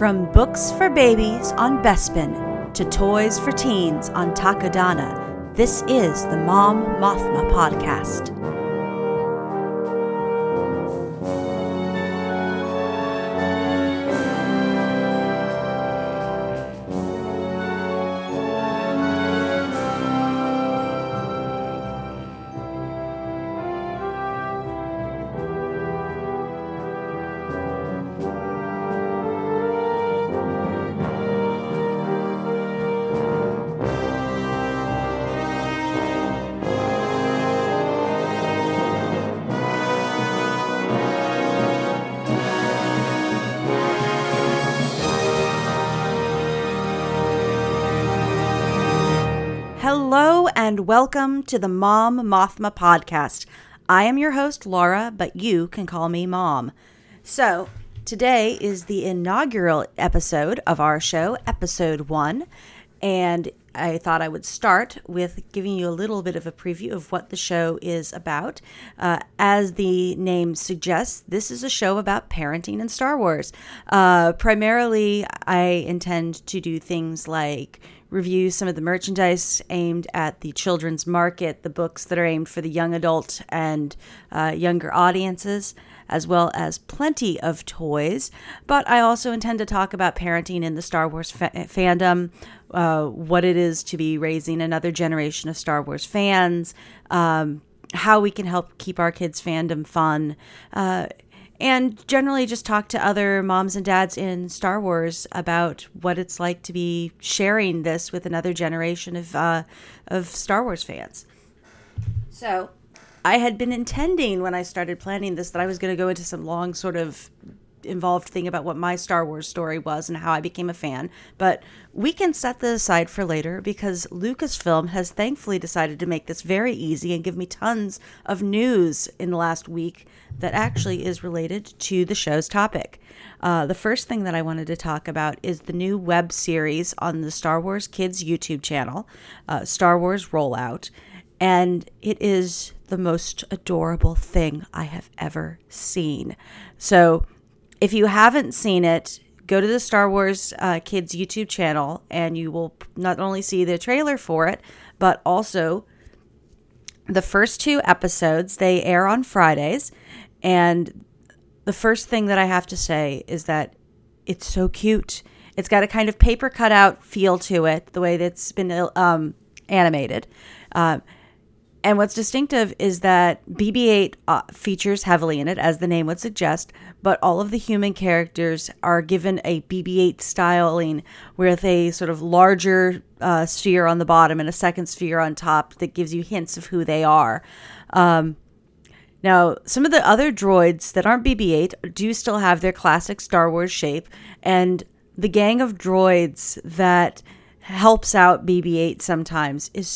From books for babies on Bespin to toys for teens on Takadana, this is the Mon Mothma podcast. Hello and welcome to the Mom Mothma podcast. I am your host, Laura, but you can call me Mom. So today is the inaugural episode of our show, episode 1. And I thought I would start with giving you a little bit of a preview of what the show is about. As the name suggests, this is a show about parenting and Star Wars. Primarily, I intend to do things like review some of the merchandise aimed at the children's market, the books that are aimed for the young adult and younger audiences, as well as plenty of toys. But I also intend to talk about parenting in the Star Wars fandom, what it is to be raising another generation of Star Wars fans, how we can help keep our kids' fandom fun, and generally just talk to other moms and dads in Star Wars about what it's like to be sharing this with another generation of Star Wars fans. So I had been intending when I started planning this that I was going to go into some long sort of involved thing about what my Star Wars story was and how I became a fan, but we can set this aside for later because Lucasfilm has thankfully decided to make this very easy and give me tons of news in the last week that actually is related to the show's topic. The first thing that I wanted to talk about is the new web series on the Star Wars Kids YouTube channel, Star Wars Rollout, and it is the most adorable thing I have ever seen. So if you haven't seen it, go to the Star Wars Kids YouTube channel and you will not only see the trailer for it, but also the first 2 episodes. They air on Fridays. And the first thing that I have to say is that it's so cute. It's got a kind of paper cutout feel to it, the way that's been animated. And what's distinctive is that BB-8 features heavily in it, as the name would suggest, but all of the human characters are given a BB-8 styling with a sort of larger sphere on the bottom and a second sphere on top that gives you hints of who they are. Now, some of the other droids that aren't BB-8 do still have their classic Star Wars shape, and the gang of droids that helps out BB-8 sometimes is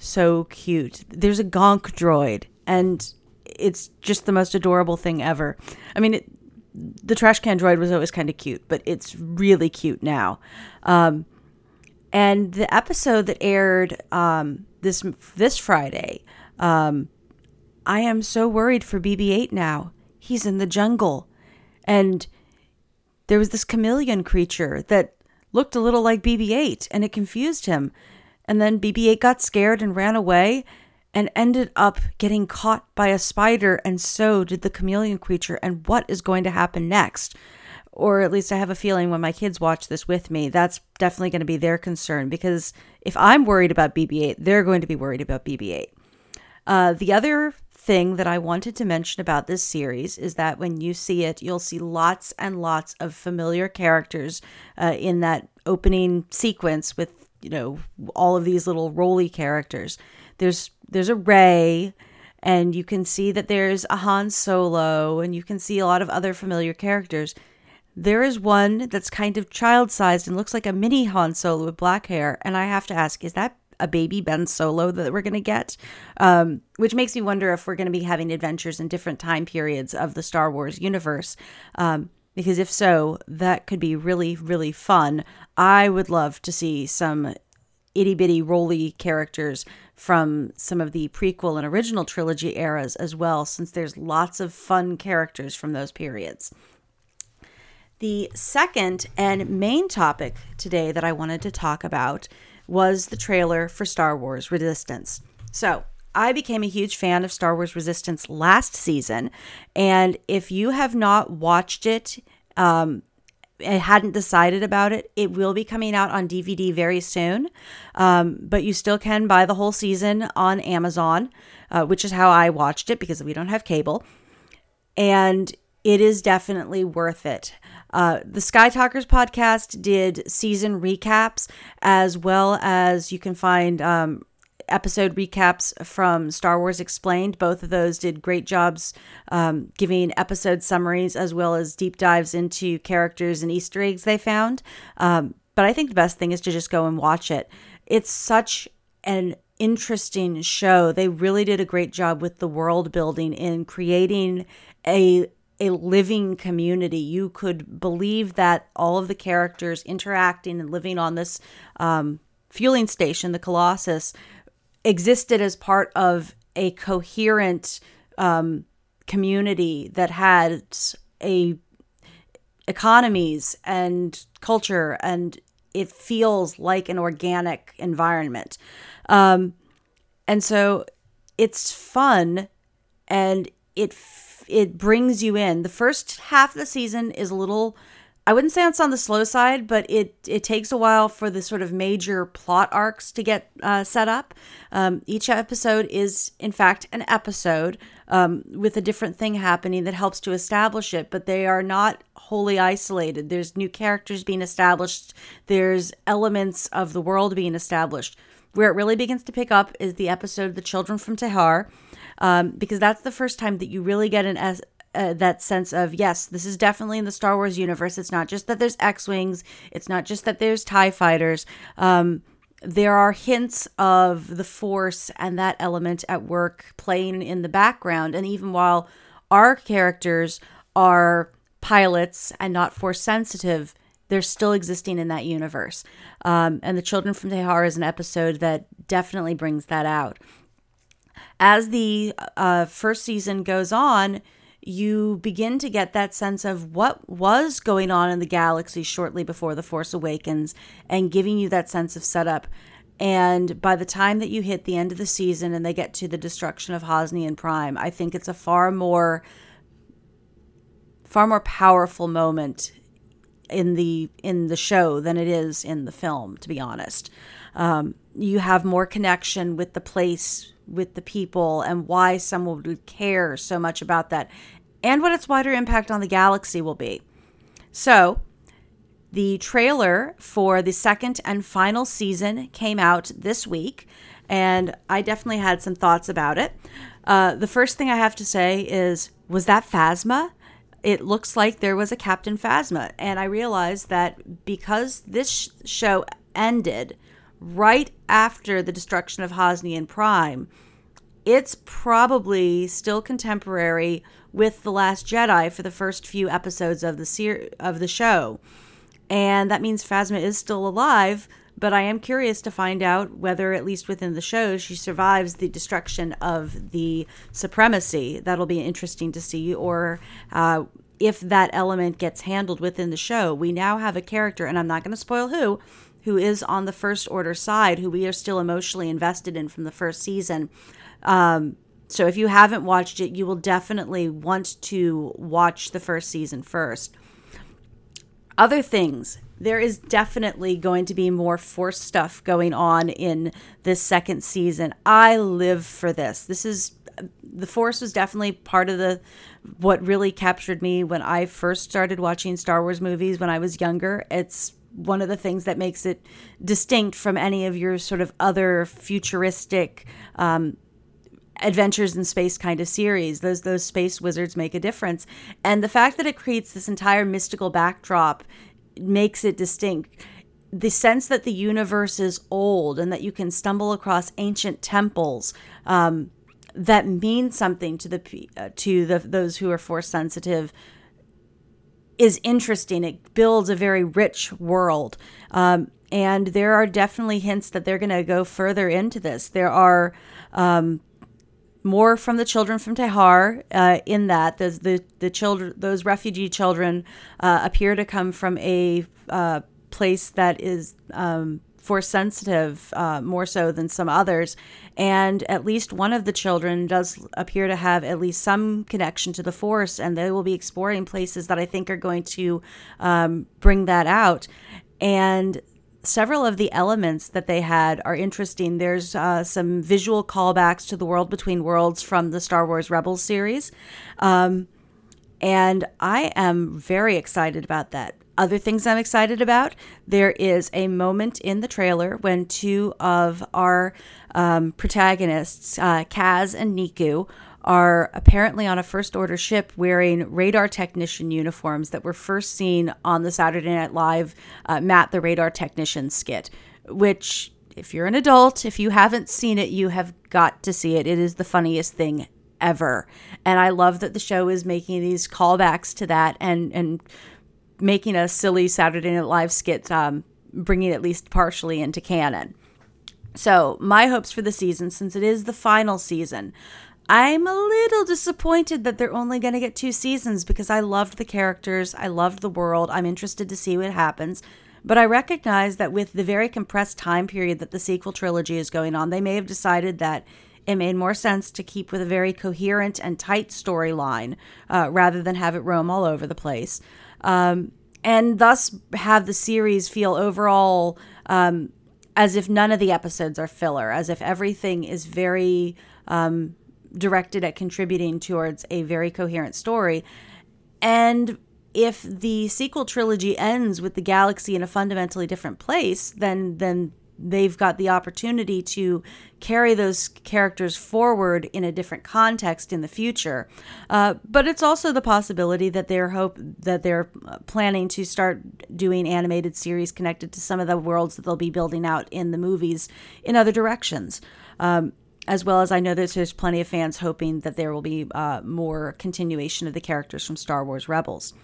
so cute. There's a gonk droid, and it's just the most adorable thing ever. I mean, the trash can droid was always kind of cute, but it's really cute now. And the episode that aired this Friday, I am so worried for BB-8 now. He's in the jungle, and there was this chameleon creature that looked a little like BB-8, and it confused him. And then BB-8 got scared and ran away and ended up getting caught by a spider, and so did the chameleon creature. And what is going to happen next? Or at least I have a feeling when my kids watch this with me, that's definitely going to be their concern, because if I'm worried about BB-8, they're going to be worried about BB-8. The other thing that I wanted to mention about this series is that when you see it, you'll see lots and lots of familiar characters in that opening sequence with, you know, all of these little roly characters. There's a Rey, and you can see that there's a Han Solo, and you can see a lot of other familiar characters. There is one that's kind of child-sized and looks like a mini Han Solo with black hair, and I have to ask, is that a baby Ben Solo that we're going to get? Which makes me wonder if we're going to be having adventures in different time periods of the Star Wars universe. Because if so, that could be really, really fun. I would love to see some itty-bitty roly characters from some of the prequel and original trilogy eras as well, since there's lots of fun characters from those periods. The second and main topic today that I wanted to talk about was the trailer for Star Wars Resistance. So I became a huge fan of Star Wars Resistance last season, and if you have not watched it and hadn't decided about it, it will be coming out on DVD very soon, but you still can buy the whole season on Amazon, which is how I watched it because we don't have cable, and it is definitely worth it. The Sky Talkers podcast did season recaps, as well as you can find episode recaps from Star Wars Explained. Both of those did great jobs giving episode summaries as well as deep dives into characters and Easter eggs they found. But I think the best thing is to just go and watch it. It's such an interesting show. They really did a great job with the world building in creating a living community. You could believe that all of the characters interacting and living on this fueling station, the Colossus, existed as part of a coherent community that had economies and culture, and it feels like an organic environment. And so it's fun, and it brings you in. The first half of the season is a little, I wouldn't say it's on the slow side, but it takes a while for the sort of major plot arcs to get set up. Each episode is, in fact, an episode with a different thing happening that helps to establish it, but they are not wholly isolated. There's new characters being established. There's elements of the world being established. Where it really begins to pick up is the episode The Children from Tahar, because that's the first time that you really get that sense of, yes, this is definitely in the Star Wars universe. It's not just that there's X-Wings. It's not just that there's TIE fighters. There are hints of the Force and that element at work playing in the background. And even while our characters are pilots and not Force sensitive, they're still existing in that universe. And The Children from Tahar is an episode that definitely brings that out. As the first season goes on, you begin to get that sense of what was going on in the galaxy shortly before The Force Awakens, and giving you that sense of setup. And by the time that you hit the end of the season and they get to the destruction of Hosnian Prime, I think it's a far more powerful moment in the show than it is in the film, to be honest. You have more connection with the place, with the people, and why someone would care so much about that, and what its wider impact on the galaxy will be. So the trailer for the second and final season came out this week, and I definitely had some thoughts about it. The first thing I have to say is, was that Phasma? It looks like there was a Captain Phasma, and I realized that because this show ended right after the destruction of Hosnian Prime, it's probably still contemporary with The Last Jedi for the first few episodes of the show. And that means Phasma is still alive, but I am curious to find out whether, at least within the show, she survives the destruction of the Supremacy. That'll be interesting to see, or if that element gets handled within the show. We now have a character, and I'm not going to spoil who is on the First Order side, who we are still emotionally invested in from the first season. So if you haven't watched it, you will definitely want to watch the first season first. Other things, there is definitely going to be more Force stuff going on in this second season. I live for this. This is, the Force was definitely part of what really captured me when I first started watching Star Wars movies when I was younger. It's one of the things that makes it distinct from any of your sort of other futuristic adventures in space kind of series. Those space wizards make a difference. And the fact that it creates this entire mystical backdrop makes it distinct. The sense that the universe is old and that you can stumble across ancient temples that mean something to those who are Force sensitive is interesting. It builds a very rich world. And there are definitely hints that they're going to go further into this. There are more from the children from Tahar, in that the children, those refugee children, appear to come from a place that is force sensitive, more so than some others, and at least one of the children does appear to have at least some connection to the force, and they will be exploring places that I think are going to bring that out. And several of the elements that they had are interesting. There's some visual callbacks to the World Between Worlds from the Star Wars Rebels series. And I am very excited about that. Other things I'm excited about, there is a moment in the trailer when two of our protagonists, Kaz and Neeku, are apparently on a First Order ship wearing radar technician uniforms that were first seen on the Saturday Night Live Matt the Radar Technician skit, which, if you're an adult, if you haven't seen it, you have got to see it. It is the funniest thing ever. And I love that the show is making these callbacks to that and making a silly Saturday Night Live skit, bringing it at least partially into canon. So my hopes for the season, since it is the final season, I'm a little disappointed that they're only going to get 2 seasons because I loved the characters. I loved the world. I'm interested to see what happens. But I recognize that with the very compressed time period that the sequel trilogy is going on, they may have decided that it made more sense to keep with a very coherent and tight storyline rather than have it roam all over the place. And thus have the series feel overall as if none of the episodes are filler, as if everything is very... directed at contributing towards a very coherent story. And if the sequel trilogy ends with the galaxy in a fundamentally different place, then they've got the opportunity to carry those characters forward in a different context in the future. But it's also the possibility that they're planning to start doing animated series connected to some of the worlds that they'll be building out in the movies in other directions. As well as I know that there's plenty of fans hoping that there will be more continuation of the characters from Star Wars Rebels.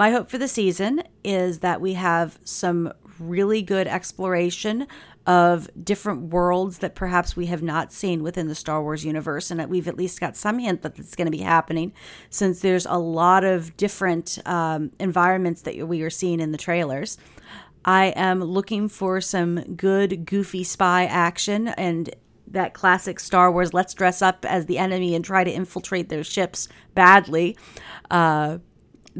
My hope for the season is that we have some really good exploration of different worlds that perhaps we have not seen within the Star Wars universe, and that we've at least got some hint that it's going to be happening, since there's a lot of different environments that we are seeing in the trailers. I am looking for some good, goofy spy action and that classic Star Wars, let's dress up as the enemy and try to infiltrate their ships badly.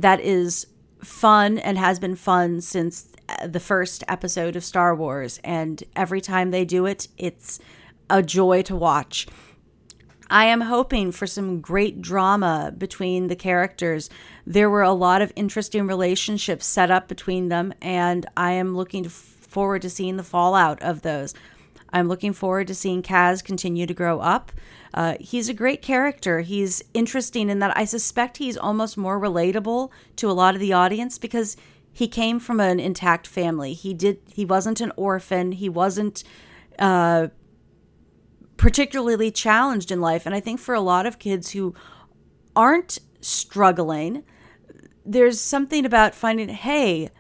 That is fun and has been fun since the first episode of Star Wars. And every time they do it, it's a joy to watch. I am hoping for some great drama between the characters. There were a lot of interesting relationships set up between them, and I am looking forward to seeing the fallout of those. I'm looking forward to seeing Kaz continue to grow up. He's a great character. He's interesting in that I suspect he's almost more relatable to a lot of the audience because he came from an intact family. He wasn't an orphan. He wasn't particularly challenged in life. And I think for a lot of kids who aren't struggling, there's something about finding, hey,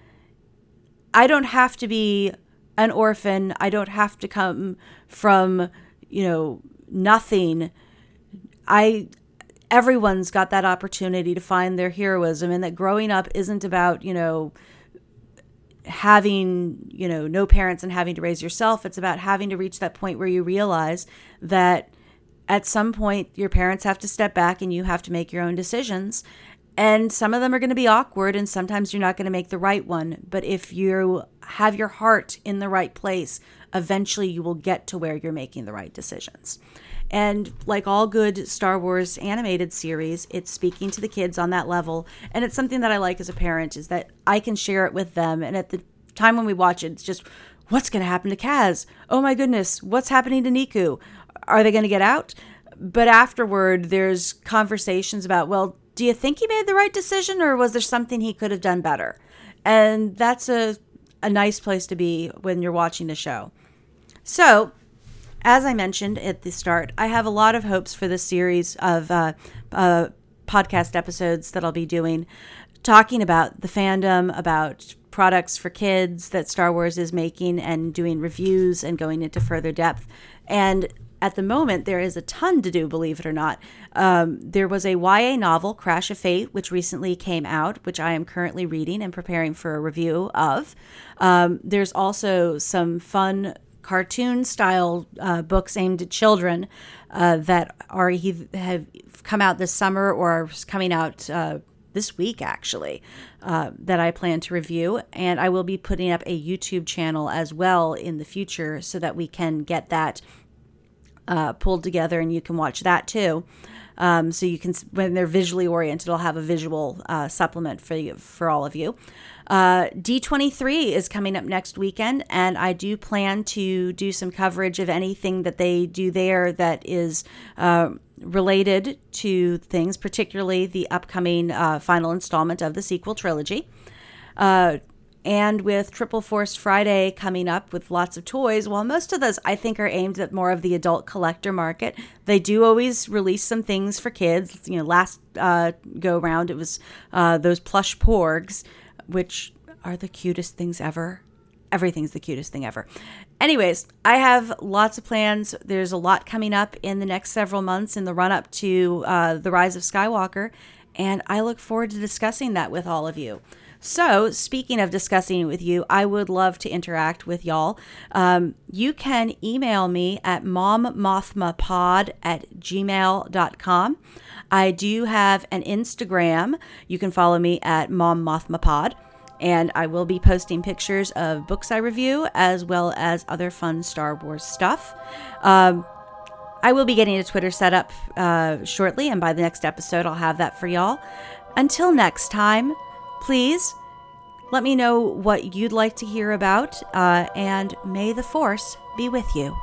I don't have to be an orphan. I don't have to come from, nothing. Everyone's got that opportunity to find their heroism, and that growing up isn't about, having, no parents and having to raise yourself. It's about having to reach that point where you realize that at some point your parents have to step back and you have to make your own decisions. And some of them are going to be awkward, and sometimes you're not going to make the right one. But if you have your heart in the right place, eventually you will get to where you're making the right decisions. And like all good Star Wars animated series, it's speaking to the kids on that level. And it's something that I like as a parent, is that I can share it with them. And at the time when we watch it, it's just, what's going to happen to Kaz? Oh my goodness, what's happening to Neeku? Are they going to get out? But afterward, there's conversations about, well, do you think he made the right decision, or was there something he could have done better? And that's a nice place to be when you're watching the show. So, as I mentioned at the start, I have a lot of hopes for this series of podcast episodes that I'll be doing, talking about the fandom, about products for kids that Star Wars is making, and doing reviews and going into further depth. And at the moment, there is a ton to do, believe it or not. There was a YA novel, Crash of Fate, which recently came out, which I am currently reading and preparing for a review of. There's also some fun cartoon-style books aimed at children that are have come out this summer or are coming out this week, actually, that I plan to review. And I will be putting up a YouTube channel as well in the future so that we can get that pulled together and you can watch that too. So you can, when they're visually oriented, I'll have a visual supplement for you, for all of you. D23 is coming up next weekend, and I do plan to do some coverage of anything that they do there that is related to things, particularly the upcoming final installment of the sequel trilogy. And with Triple Force Friday coming up with lots of toys, while most of those I think are aimed at more of the adult collector market, they do always release some things for kids. You know, last go round it was those plush porgs, which are the cutest things ever. Everything's the cutest thing ever. Anyways, I have lots of plans. There's a lot coming up in the next several months in the run-up to the Rise of Skywalker, and I look forward to discussing that with all of you. So, speaking of discussing with you, I would love to interact with y'all. You can email me at mommothmapod@gmail.com. I do have an Instagram. You can follow me at mommothmapod. And I will be posting pictures of books I review as well as other fun Star Wars stuff. I will be getting a Twitter set up shortly, and by the next episode, I'll have that for y'all. Until next time, please let me know what you'd like to hear about, and may the Force be with you.